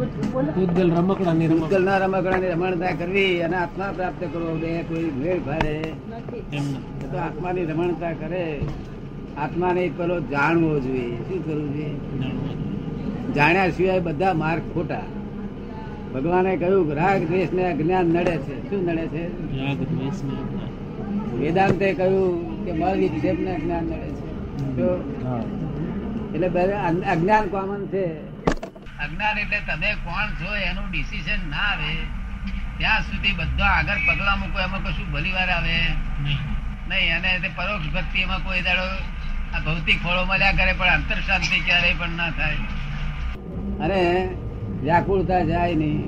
રમણતા કરે. આત્માને પેલો જાણવો જોઈએ. શું કરવું છે? જાણ્યા સિવાય બધા માર્ગ ખોટા. ભગવાને કહ્યું રાગ દ્વેષ ને અજ્ઞાન નડે છે. શું નડે છે? વેદાંતે કહ્યું કે માર્ગ વિક્ષેપ ને અજ્ઞાન નડે છે. એટલે અજ્ઞાન કોમન છે. અજ્ઞાન એટલે તમે કોણ છો એનું ડિસિઝન ના આવે ત્યાં સુધી બધા આગળ પગલા મૂકો, એમાં કશું ભલીવાર આવે નહીં. અને પરોક્ષ ભક્તિ એમાં કોઈ દાડો આ ભૌતિક ફળો મળ્યા કરે, પણ અંતર શાંતિ ક્યારેય પણ ના થાય. અને વ્યાકુળતા જાય નહીં,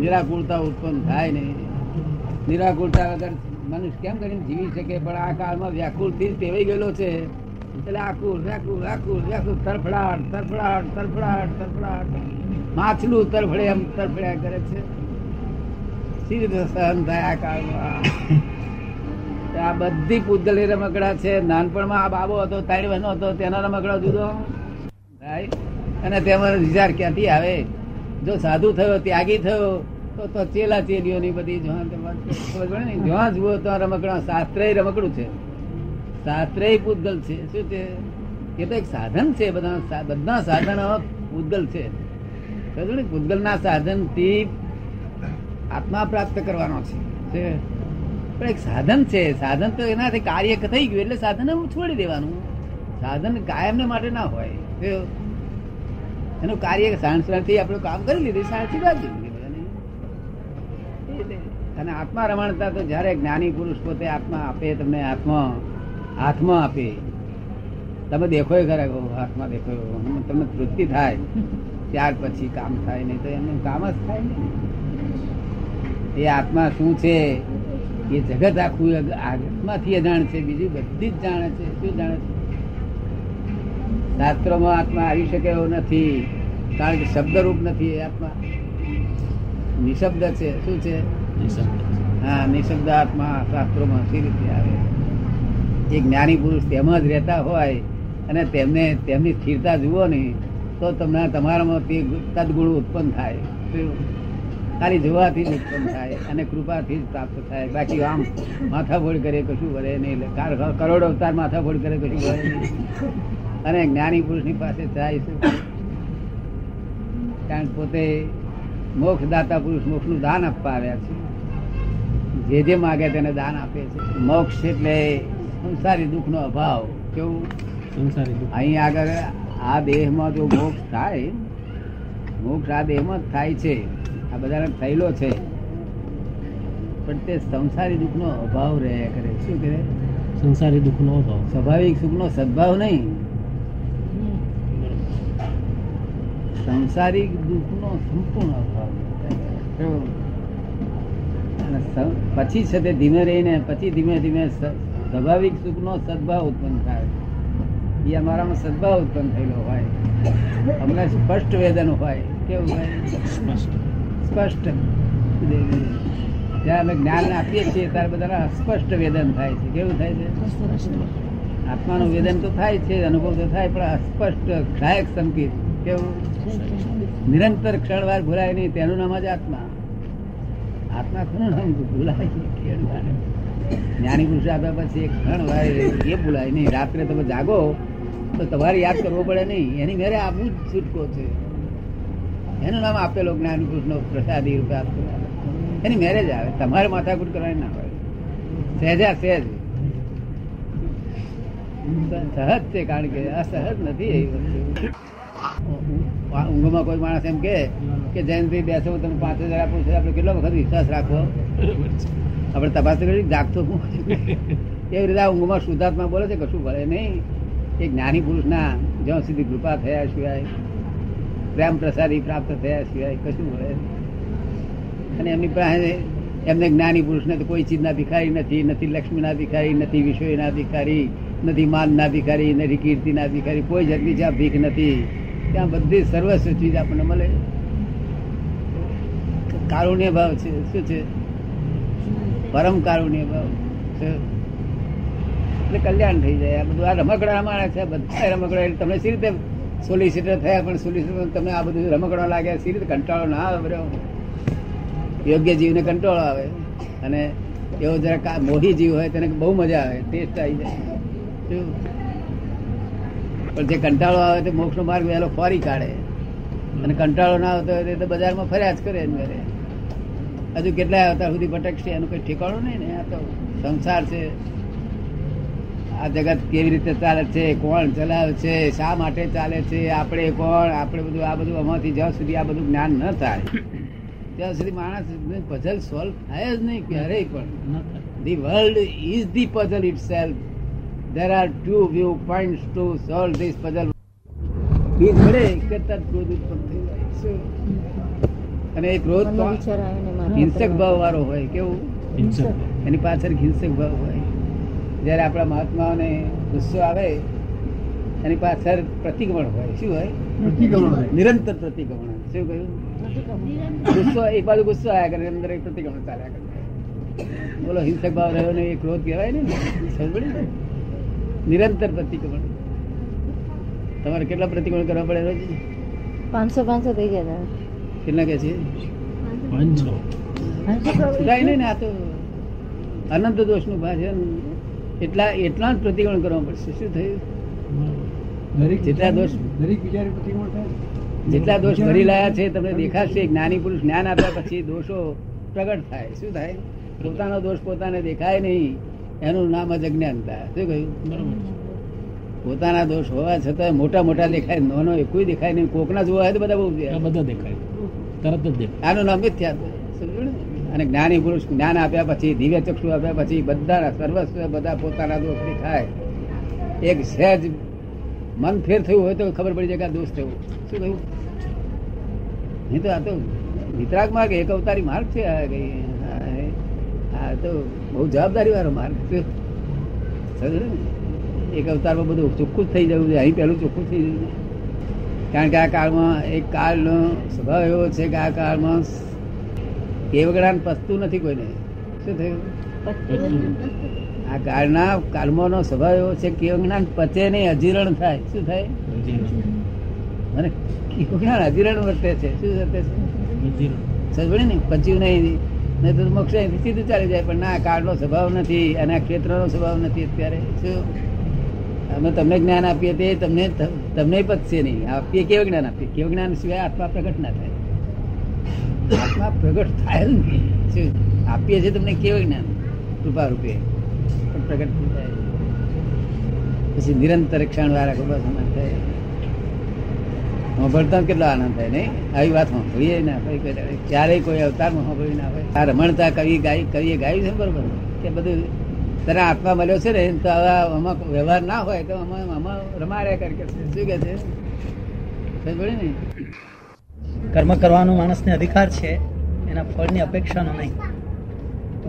નિરાકુળતા ઉત્પન્ન થાય નહીં. નિરાકુળતા વગર મનુષ્ય કેમ કરીને જીવી શકે? પણ આ કાળમાં વ્યાકુળથી જ ટેવાઈ ગયેલો છે. એટલે આકુર વ્યાકુર આકુર વ્યાકુર તરફડાટ તરફડાટ તરફડાટ તરફડાટ માછલું તરફડે એમ તરફડ્યા કરે છે. સી રીતે સહન થાય આ કાળમાં? આ બધી પૂતગલી રમકડા છે. નાનપણમાં આ બાબો હતો, 3 વર્ષનો હતો, તેના રમકડા જુદો થાય. અને તેમાં વિચાર ક્યાંથી આવે? જો સાધુ થયો, ત્યાગી થયો તો ચેલા ચેલીઓની બધી જ્યાં જુઓ તો રમકડા. શાસ્ત્રે રમકડું છે, શાસ્ત્રે પૂતગલ છે. શું છે? એ તો એક સાધન છે. બધા સાધનો પૂતગલ છે. પૂતગલના સાધનથી આત્મા પ્રાપ્ત કરવાનો છે. પણ એક સાધન છે. સાધન તો એનાથી કાર્ય થઈ ગયું એટલે સાધન એવું છોડી દેવાનું. સાધન કાયમને માટે ના હોય. એનું કાર્ય સાંસથી આપણે કામ કરી લીધું, સાંસથી બાજી લીધું. અને આત્મા રમણતા તો જયારે જ્ઞાની પુરુષ પોતે આત્મા આપે, તમને આત્મા હાથમાં આપે, તમે દેખો ખરા હાથમાં દેખો, તમને તૃપ્તિ થાય ત્યાર પછી કામ થાય. નહીં તો એમનું કામ જ થાય નહીં. એ આત્મા શું છે? એ જગત આખું આત્માથી અજાણ છે, બીજું બધી જ જાણે છે. શું જાણે છે? શાસ્ત્રોમાં આત્મા આવી શકે એવો નથી, કારણ કે શબ્દરૂપ નથી. એ આત્મા નિશબ્દ છે. શું છે? હા, નિશબ્દ આત્મા શાસ્ત્રોમાં સી રીતે આવે? એક જ્ઞાની પુરુષ તેમાં જ રહેતા હોય અને તેમની સ્થિરતા જુઓ ને તો તમને તમારામાં તે તદગુણ ઉત્પન્ન થાય. ખાલી જોવાથી જ ઉત્પન્ન થાય અને કૃપાથી જ પ્રાપ્ત થાય. બાકી આમ માથાફોડ કરે કશું વળે નહીં. કરોડ અવતાર માથાફોડ કરે કશું વળે નહીં. અને જ્ઞાની પુરુષની પાસે જાય શું? કારણ પોતે મોક્ષદાતા પુરુષ મોક્ષનું દાન આપવા આવ્યા છે. જે માગે તેને દાન આપે છે. મોક્ષ એટલે સંસારી દુઃખ નો અભાવ. કેવું સંસારી દુઃખ? અહીં આગળ આ દેહમાં જો મોક્ષ થાય, મોક્ષ આ દેહમાં જ થાય છે. આ બધાને થયેલો છે, પણ તે સંસારી દુઃખ નો અભાવ રહ્યા કરે. શું કરે? સંસારી દુઃખ નો અભાવ. સ્વાભાવિક સુખ નો સદભાવ નહીં, સંસારી દુઃખ નો સંપૂર્ણ અભાવ. પછી છે તે ધીમે રહીને, પછી ધીમે ધીમે સ્વાભાવિક સુખ નો સદભાવ ઉત્પન્ન થાય. એ અમારામાં સદભાવ ઉત્પન્ન થયેલો હોય. અમને સ્પષ્ટ વેદન હોય. કેવું હોય? સ્પષ્ટ. જ્યારે અમે જ્ઞાન આપીએ છીએ ત્યારે બધાના અસ્પષ્ટ વેદન થાય છે. કેવું થાય છે? આત્માનું વેદન તો થાય છે, અનુભવ તો થાય, પણ અસ્પષ્ટ ક્ષાયક સંકેત. કેવું? નિરંતર ક્ષણવાર ભૂલાય નહીં. તેનું નામ જ આત્મા. આત્મા કોનું નામ ભૂલાય? જ્ઞાની પુરુષ આપ્યા પછી એક ક્ષણ વાર એ ભૂલાય નહીં. રાત્રે તમે જાગો તો તમારે યાદ કરવો પડે નહીં, એની ઘરે આવું જ છૂટકો છે. એનું નામ આપેલો જ્ઞાની પુરુષનો પ્રસાદી રૂપે આપતો, એની મેરેજ આવે. તમારે માથાકૂટ કરવાની ના હોય. સહેજા સહેજ સહજ છે, કારણ કે અસહજ નથી એ વસ્તુ. ઊંઘમાં કોઈ માણસ એમ કે જયંતિ બેસો તમે 5,000 આપો છો, આપણે કેટલો વખત વિશ્વાસ રાખો? આપણે તપાસ કરી જાગતો એવી રીતે. આ ઊંઘમાં શુદ્ધાત્મા બોલે છે, કશું ભળે નહીં. એ જ્ઞાની પુરુષના જ્યાં સુધી કૃપા થયા સિવાય, પ્રેમ પ્રસાદી પ્રાપ્ત થયા સિવાય કશું ભળે. અને એમની પાસે એમને જ્ઞાની પુરુષને તો કોઈ ચીજના ભિખારી નથી. નથી લક્ષ્મીના ભિખારી, નથી વિષયના ભિખારી, નથી માનના ભિખારી, નથી કીર્તિના ભિખારી. કોઈ જાતની જ્યાં ભીખ નથી, ત્યાં બધી સર્વસ્વ ચીજ આપણને મળે. કારુણ્ય ભાવ છે. શું છે? પરમ કારુણ્ય ભાવ. એટલે કલ્યાણ થઈ જાય. આ બધું આ રમકડા રમાડે છે. બધા રમકડા તમને સી રીતે સોલિસિટર થયા, પણ સોલિસિટર તમને આ બધું રમકડો લાગે, સી રીતે કંટાળો ના આવે? યોગ્ય જીવને કંટાળો આવે, અને એવો જરા મોહી જીવ હોય તેને બહુ મજા આવે, ટેસ્ટ આવી જાય. પણ જે કંટાળો આવે તે મોક્ષનો માર્ગ વહેલો ફરી કાઢે, અને કંટાળો ના આવતો હોય તો બજારમાં ફર્યા જ કરે. એમ કરે હજુ કેટલાય આવતા સુધી ભટકશે, એનું કંઈ ઠેકાણું નહીં ને. આ તો સંસાર છે, આ જગત કેવી રીતે ચાલે છે, કોણ ચલાવે છે, શા માટે ચાલે છે, આપણે કોણ, આપણે બધું આ બધું આમાંથી જ્યાં સુધી આ બધું જ્ઞાન ન થાય ત્યાં સુધી માણસ પઝલ સોલ્વ થાય જ નહીં ક્યારેય પણ. The world is the puzzle itself. There are two viewpoints to solve this puzzle. બીજ મળે કે તરત ક્રોધ ઉત્પન્ન થઈ જાય છે, અને એ ક્રોધ હિંસક ભાવ વાળો હોય. કેવું? એની પાછળ હિંસક ભાવ હોય. જયારે આપણા મહાત્માઓને ગુસ્સો આવે એની પાછળ પ્રતિક્રમણ હોય. શું હોય? નિરંતર પ્રતિક્રમણ. શું કહ્યું? ગુસ્સો એક બાજુ ગુસ્સો આવ્યા કરે, અંદર એક પ્રતિક્રમણ ચાલ્યા કરે. બોલો, હિંસક ભાવ રહ્યો ને એ ક્રોધ કહેવાય ને? સમજે? નિરંતર પ્રતિક્રમણ. તમારે કેટલા પ્રતિક્રમણ કરવા પડે રોજ? 500 થઈ ગયા. કેટલા કે છે? 500 સુધાય નહીં ને. આ તો અનંત દોષનું ભાષણ. એટલા જ પ્રતિક્રમણ કરવા પડશે. શું થયું? જેટલા દોષ ભરી લાયા છે તમને દેખાશે. જ્ઞાની પુરુષ જ્ઞાન આપ્યા પછી દોષો પ્રગટ થાય. શું થાય? પોતાનો દોષ પોતાને દેખાય નહીં, એનું નામ જ અજ્ઞાનતા. શું કહ્યું? પોતાના દોષ હોવા છતાં મોટા મોટા દેખાય, નાનો એ કોઈ દેખાય નહીં. કોકના જોવા હોય તો બધા બહુ દેખાય, તરત જ દેખાય. આનું નામ મિથ્યા. સમજો ને? અને જ્ઞાની પુરુષ જ્ઞાન આપ્યા પછી, દિવ્ય ચક્ષુ આપ્યા પછી બધાના સર્વસ્વ બધા પોતાના દોષ દેખાય. એક સહેજ મન ફેર થયું હોય તો ખબર પડી જાય કે આ દોષ થયું. શું કહ્યું? નહીં તો આ તો વિતરાગ માર્ગ, એક અવતારી માર્ગ છે. આ તો બહુ જવાબદારી વાળો માર્ગ છે. એક અવતારમાં બધું ચોખ્ખું જ થઈ જવું છે. અહીં પહેલું ચોખ્ખું થઈ જવું, કારણ કે આ કાળમાં એક કાળનો સ્વભાવ એવો છે કે આ કાળમાં એ વગડા ને પસતું નથી કોઈને. શું થયું? આ કાળના કાળમોનો સ્વભાવ એવો છે કે વગડા પચે નહીં, અજીર્ણ થાય. શું થાય? અને કેવગડા અજીર્ણ વર્તે છે. શું વર્તે છે? સમજે ને? પચ્યું નહીં, નહીં તો મોક્ષ સીધું ચાલી જાય. પણ ના, કાળનો સ્વભાવ નથી અને આ ક્ષેત્રનો સ્વભાવ નથી. અત્યારે શું અમે તમને જ્ઞાન આપીએ તે તમને પચશે નહીં. આપીએ કેવું જ્ઞાન આપીએ? કેવું જ્ઞાન સિવાય આત્મા પ્રગટ ના થાય. આત્મા પ્રગટ થાય જ નહીં. આપીએ છીએ તમને કેવું જ્ઞાન, કૃપા રૂપે પ્રગટ થઈ જાય. પછી નિરંતર ક્ષણ વાળા કૃપા સમાન થાય. સાંભળતા કેટલો આનંદ થાય નહીં? આવી વાત સાંભળીએ ના હોય ક્યારેય, કોઈ અવતારમાં સાંભળી ના હોય. આ રમણતા કવિએ ગાયું છે બરોબર કે બધું તારા આત્મા મળ્યો છે ને, તો આમાં વ્યવહાર ના હોય તો આમાં રમાડ્યા કરે. શું કહે છે? સાંભળે ને? કર્મ કરવાનો માણસને અધિકાર છે, એના ફળની અપેક્ષાનો નહીં.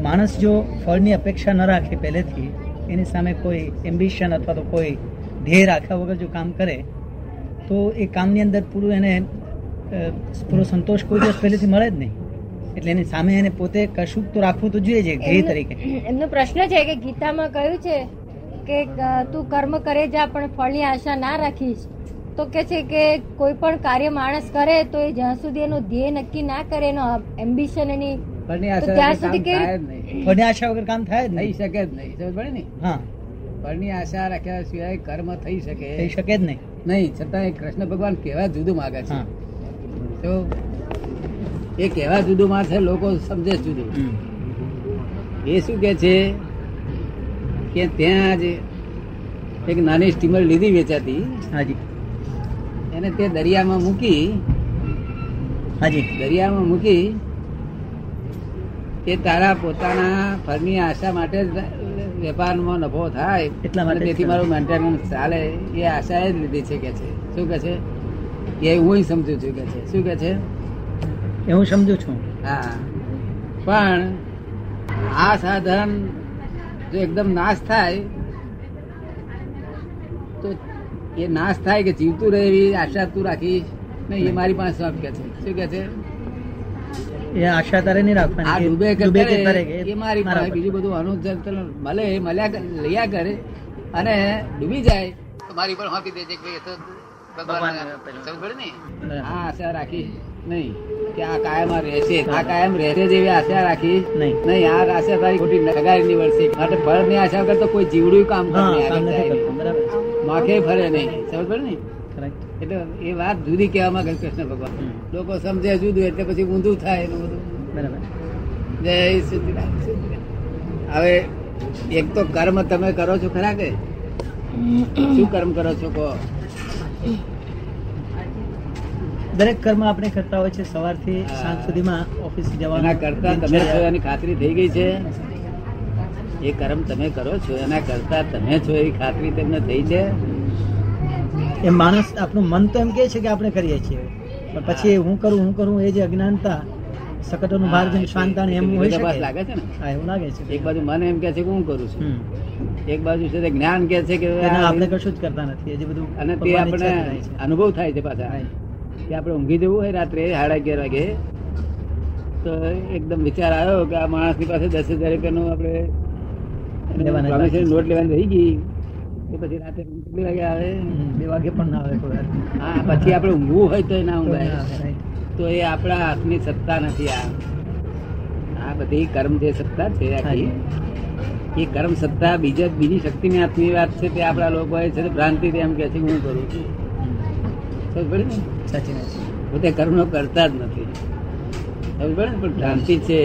માણસ જો ફળની અપેક્ષા ન રાખે પહેલેથી, એની સામે કોઈ એમ્બિશન અથવા તો કોઈ ધ્યેય રાખ્યા વગર જો કામ કરે તો એ કામની અંદર પૂરું એને પૂરો સંતોષ કોઈ દિવસ પહેલેથી મળે જ નહીં. એટલે એની સામે એને પોતે કશુંક તો રાખવું તો જોઈએ છે ધ્યેય તરીકે. એમનો પ્રશ્ન છે કે ગીતામાં કહ્યું છે કે તું કર્મ કરે જા, પણ ફળની આશા ના રાખીશ. તો કે છે કે કોઈ પણ કાર્ય માણસ કરે તો એ જ્યાં સુધી એનો ધ્યેય નક્કી ના કરે, એનો એમ્બિશન એની ત્યાં સુધી કે ફળની આશા વગર કામ થાય જ નહીં, શકે જ નહીં. સમજ પડે ને? હા, ફળની આશા રાખ્યા સિવાય કર્મ થઈ શકે જ નહીં. છતાં એ કૃષ્ણ ભગવાન કેવા જુદું માગે છે, તો એ કેવા જુદું માગે છે લોકો સમજે જુદું. એ શું કે છે કે ત્યાં જ એક નાની સ્ટીમર લીધી વેચાતી. હાજી. એને તે દરિયામાં મૂકી. હાજી. દરિયામાં મૂકી. તે તારા પોતાના ફળની આશા માટે વેપારમાં નફો થાય એટલા માટે, તેથી મારું મેન્ટેનન્સ ચાલે એ આશા એ જ લીધી છે કે છે. શું કે છે? એ હું સમજુ છું કે છે. શું કે છે? એ હું સમજુ છું. હા, પણ આ સાધન જો એકદમ નાશ થાય તો એ નાશ થાય કે જીવતું રહે એવી આશા તું રાખીશ નહીં. એ મારી પાસે શું કે છે? શું કે છે? એ આશા તારે નહીં રાખવાની. ડૂબે કે તરે એ મારી પાસે. બીજું બધું અનુજન મળે મળ્યા લયા કરે અને ડૂબી જાય તો મારી પર હાંકી દે છે કે ભાઈ આશા રાખી નહીં કે આ કાયમ રહેશે, આ કાયમ રહેશે જેવી આશા રાખી નહીં. આ આશા તારી ખોટી નગારી નીવડશે. માટે ફળ ની આશા વગર તો કોઈ જીવડું કામ માખે ફરે નહીં. સમજ પડે ને? એટલે એ વાત જુદી કહેવામાં ગઈ કૃષ્ણ ભગવાન. લોકો સમજે જુદું એટલે પછી ઊંધું થાય એનું બધું. બરાબર. જય સચિદાનંદ. હવે એક તો કર્મ તમે કરો છો ખરા કે શું કર્મ કરો છો કહો? દરેક કર્મ આપણે કરતા હોય છે. સવારથી સાંજ સુધીમાં ઓફિસ જવાના કરતા તમે છો એની ખાતરી થઈ ગઈ છે. એ કર્મ તમે કરો છો એના કરતા તમે છો એવી ખાતરી તમને થઈ છે? એ માણસ આપણું મન તો એમ કહે છે કે આપણે કરીએ છીએ, પણ પછી હું કરું એ જે અજ્ઞાનતા સકટોનું ભાર જેમ શાંતાને એમ હોય છે લાગે છે ને. હા, એવું લાગે છે. એક બાજુ મને એમ કહે છે કે હું કરું છું, એક બાજુ છે તે જ્ઞાન કહે છે કે આપણે કશું જ કરતા નથી. એ બધું અને તે આપણે અનુભવ થાય છે પાછા કે આપણે ઊંઘી જવું હોય રાત્રે 11:30 વાગે તો એકદમ વિચાર આવ્યો કે આ માણસની પાસે 10,000 રૂપિયાનું આપણે નોટ લેવાની રહી ગઈ. પછી રાત્રે કેટલી વાગે આવે? 2 વાગે પણ ના આવે. હા, પછી આપણે ઊંઘવું હોય તો ના ઊંઘાય. તો એ આપણા હાથની સત્તા નથી. આ બધી કર્મ જે સત્તા છે આખી એ કર્મ સત્તા બીજી શક્તિની હાથની વાત છે. તે આપણા લોકો છે ભ્રાંતિ એમ કે છે હું કરું છું. પોતે કર્મ નો કરતા જ નથી. પણ ભ્રાંતિ છે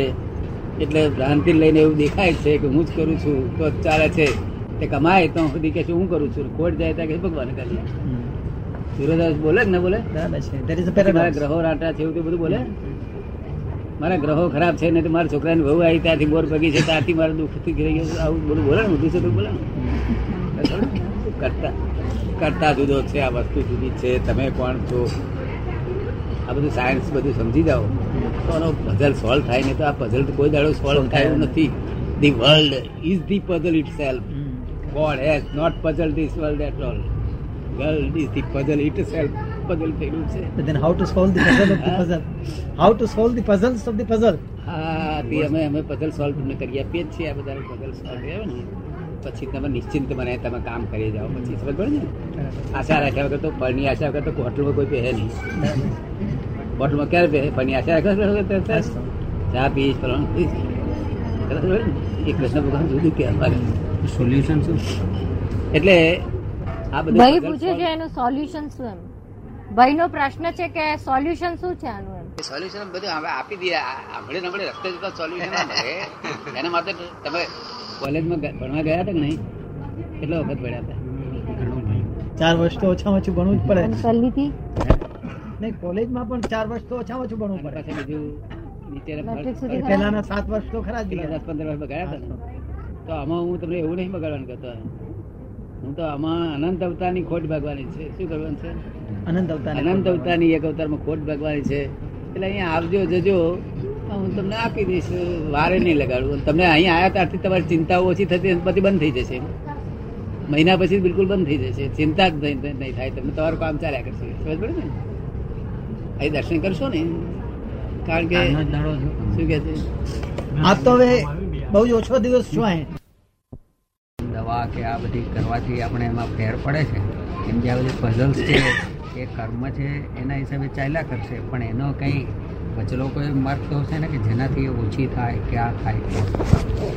એટલે ભ્રાંતિ લઈને એવું દેખાય છે કે હું જ કરું છું તો ચાલે છે. તે કમાય તો સુધી કે હું કરું છું, ખોટ જાય ત્યાં કે ભગવાન કર્યા. સૂર્યદાસ બોલે જ ને બોલે મારા ગ્રહો રાટા છે એવું બધું બોલે. મારા ગ્રહો ખરાબ છે ને તો મારા છોકરાને બહુ આવી ત્યાંથી બોર પગી છે, ત્યાંથી મારું દુઃખ થઈ ગયું. આવું બધું બોલે ને બધું છે બોલે. કરતા જુદો છે, આ વસ્તુ જુદી છે. તમે કોણ છો? આ બધું સાયન્સ બધું સમજી જાઓ તો આનો પઝલ સોલ્વ થાય. નહીં તો આ પઝલ તો કોઈ દાડો સોલ્વ થયું નથી. The world is the puzzle itself. God has not puzzle this world at all. World is the puzzle itself. Puzzle થયેલું છે. Then how to solve the puzzle of the puzzle? How to solve the puzzles of the puzzle? હા, તે અમે puzzle solve તમને કરી આપીએ જ છીએ. આ બધાને પઝલ સોલ્વ કર્યો ને પછી તમે નિશ્ચિંત મને તમે કામ કરી જાઓ. પછી સમજ પડે ને? આશા રાખ્યા વગર તો ફળની આશા વગર તો હોટલમાં કોઈ પહેરે નહીં. હોટલમાં ક્યારે પહેરે? ફળની આશા રાખ્યા ચા પીશ ફળ ને. એ કૃષ્ણ ભગવાન જુદું કે અમારે સોલ્યુશન શું? એટલે આ બધું ભાઈ પૂછે છે એનું સોલ્યુશન શું? એમ ભાઈનો પ્રશ્ન છે કે સોલ્યુશન શું છે આનું? એમ સોલ્યુશન બધું હવે આપી દે. હમણે રસ્તે જતા સોલ્યુશન મળે એના માટે તમે કોલેજમાં ભણવા ગયા હતા કે નહીં? કેટલા વખત ભણ્યા હતા? 4 વર્ષ તો ઓછામાં ઓછું ભણવું જ પડે. નહીં, કોલેજમાં પણ 4 વર્ષ તો ઓછામાં ઓછું ભણવું પડે. બીજું પહેલાના 7 વર્ષ તો ખરા જ. 10-15 વર્ષ બગાડ્યા હતા ને. તો આમાં હું તમને એવું નહીં બગાડવાનું કહેતો. હું તો આમાં અનંત અવતારની ખોટ ભાગવાની છે. શું કરવાનું છે? અનંત અવતારની એક અવતારમાં ખોટ ભાગવાની છે. એટલે અહીંયા આવજો જજો, હું તમને આપી દઈશ. વારે નહીં લગાડું. તમને અહીં આવ્યા ત્યારથી તમારી ચિંતાઓ ઓછી થતી બધી બંધ થઈ જશે. મહિના પછી બિલકુલ બંધ થઈ જશે. ચિંતા જ નહીં થાય તમને. તમારું કામ ચાલ્યા કરશે. સમજ પડે ને? અહીં દર્શન કરશો ને. કારણ કે શું કહે છે આ તો હવે બહુ જ ઓછો દિવસ શું દવા કે આ બધી કરવાથી આપણે એમાં ફેર પડે છે. કેમ કે આ બધી પઝલ્સ છે એ કર્મ છે એના હિસાબે ચાલ્યા કરશે. પણ એનો કંઈ પછી લોકો એ માર્ગ તો છે ને કે જેનાથી ઓછી થાય કે આ થાય.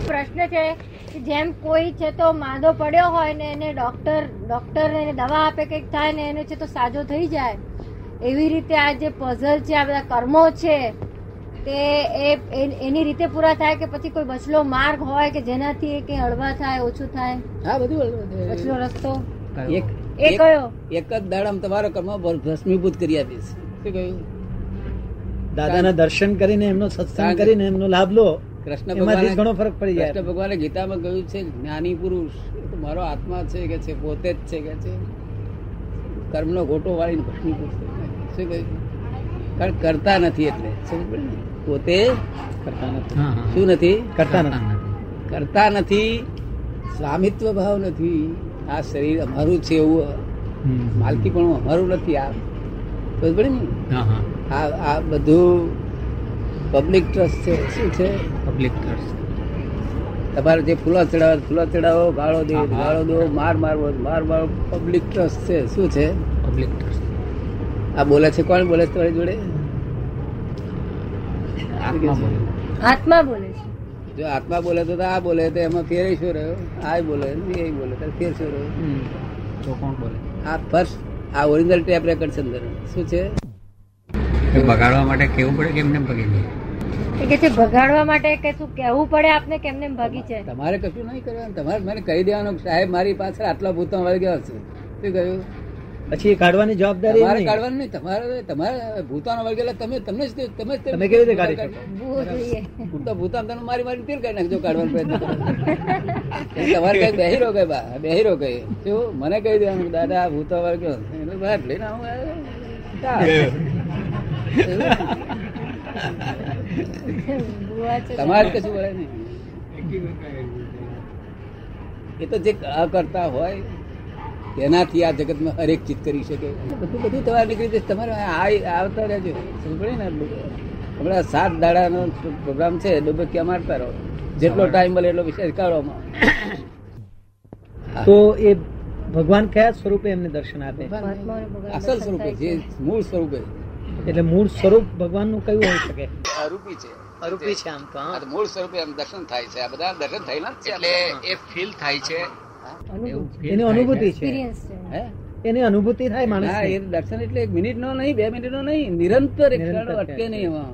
પ્રશ્ન છે કે જેમ કોઈ છે તો માંદો પડ્યો હોય ને એને ડોક્ટર એને દવા આપે કંઈક થાય ને એને છે તો સાજો થઈ જાય. એવી રીતે આ જે પઝલ છે આ બધા કર્મો છે તે એની રીતે પૂરા થાય કે પછી કોઈ બચલો માર્ગ હોય કે જેનાથી એ કંઈ હળવા થાય, ઓછું થાય? હા, બધું બચલો રસ્તો એ કયો? એક જ દાડામાં તમારો કર્મ ભસ્મીભૂત કરી આપીશ. શું કહ્યું? દાદાના દર્શન કરીને એમનો સત્સંગ કરીને એમનો લાભ લો. કૃષ્ણ ભગવાન ઘણો ફરક પડી જાય. કૃષ્ણ ભગવાને ગીતામાં કહ્યું છે જ્ઞાની પુરુષ મારો આત્મા છે કે છે પોતે જ છે કે છે. કર્મનો ગોટો વાળીને ભસ્મી પૂછશે. શું કહ્યું? કારણ કરતા નથી એટલે પોતે કરતા નથી. શું નથી? કરતા નથી. સ્વામિત્વ ભાવ નથી. આ શરીર અમારું છે એવું માલકી પણ અમારું નથી. આ સમજ પડે ને? આ બધું પબ્લિક ટ્રસ્ટ છે. શું છે? Public trust. તમારે જે ફૂલા ચડાવો, ગાળો દો, માર મારવો, પબ્લિક ટ્રસ્ટ છે. શું છે? કોન્ફ્લિક્ટ. આ બોલે છે કોણ બોલે છે તમારી જોડે? આત્મા બોલે છે. જો આત્મા બોલે તો આ બોલે તો એમાં ફેર શું રહ્યો? આ બોલે એ બોલે તો ફેર શું રહ્યો? તો કોણ બોલે? આ ફર્સ્ટ આ ઓરિજિનલ ટેપ રેકર્ડ છે અંદર. શું છે? બગાડવા માટે કેવું પડે કેમને ભાગી જાય? બગાડવા માટે કશું કેવું પડે આપને કેમને ભાગી જાય? તમારે કશું નહીં કરવાનું, તમારે મને કહી દેવાનું સાહેબ મારી પાછળ આટલા ભૂતો વળી ગયા છે. શું કહ્યું? પછી કાઢવાની જવાબદારી તમારે કાઢવાની નહીં. તમારે ભૂતાનો વળગેલા તમે કેવી રીતે કાઢી શકો? તો ભૂતાન તમે મારી પીર કરી નાખજો કાઢવાનો પ્રયત્ન. તમારે કઈ બેહીરો કઈ બા બેહીરો કઈ શું મને કહી દેવાનું દાદા આ ભૂતો વળગ્યો એટલે બહાર લઈને આવું. તમારે કશું બોલે નહીં. એ તો જે કરતા હોય એનાથી આ જગતમાં હરેક ચીજ કરી શકે. બધું બધું તમારે નીકળી જશે. તમારે આવતા રહેજો. હમણાં 7 દાડાનો પ્રોગ્રામ છે. ડુબક્યા મારતા રહો, જેટલો ટાઈમ મળે એટલો વિષય કાઢવામાં. તો એ ભગવાન કયા સ્વરૂપે એમને દર્શન આપે? અસલ સ્વરૂપે, જે મૂળ સ્વરૂપે. એટલે મૂળ સ્વરૂપ ભગવાનનું કયું હોઈ શકે? આરૂપી છે. આરૂપી છે આમ તો મૂળ સ્વરૂપે એમ દર્શન થાય છે. આ બધા દર્શન થયેલા જ છે એટલે એ ફીલ થાય છે. અનુભૂતિ થાય. દર્શન એટલે 1 મિનિટ નો નહીં, 2 મિનિટ નો નહીં, નિરંતર.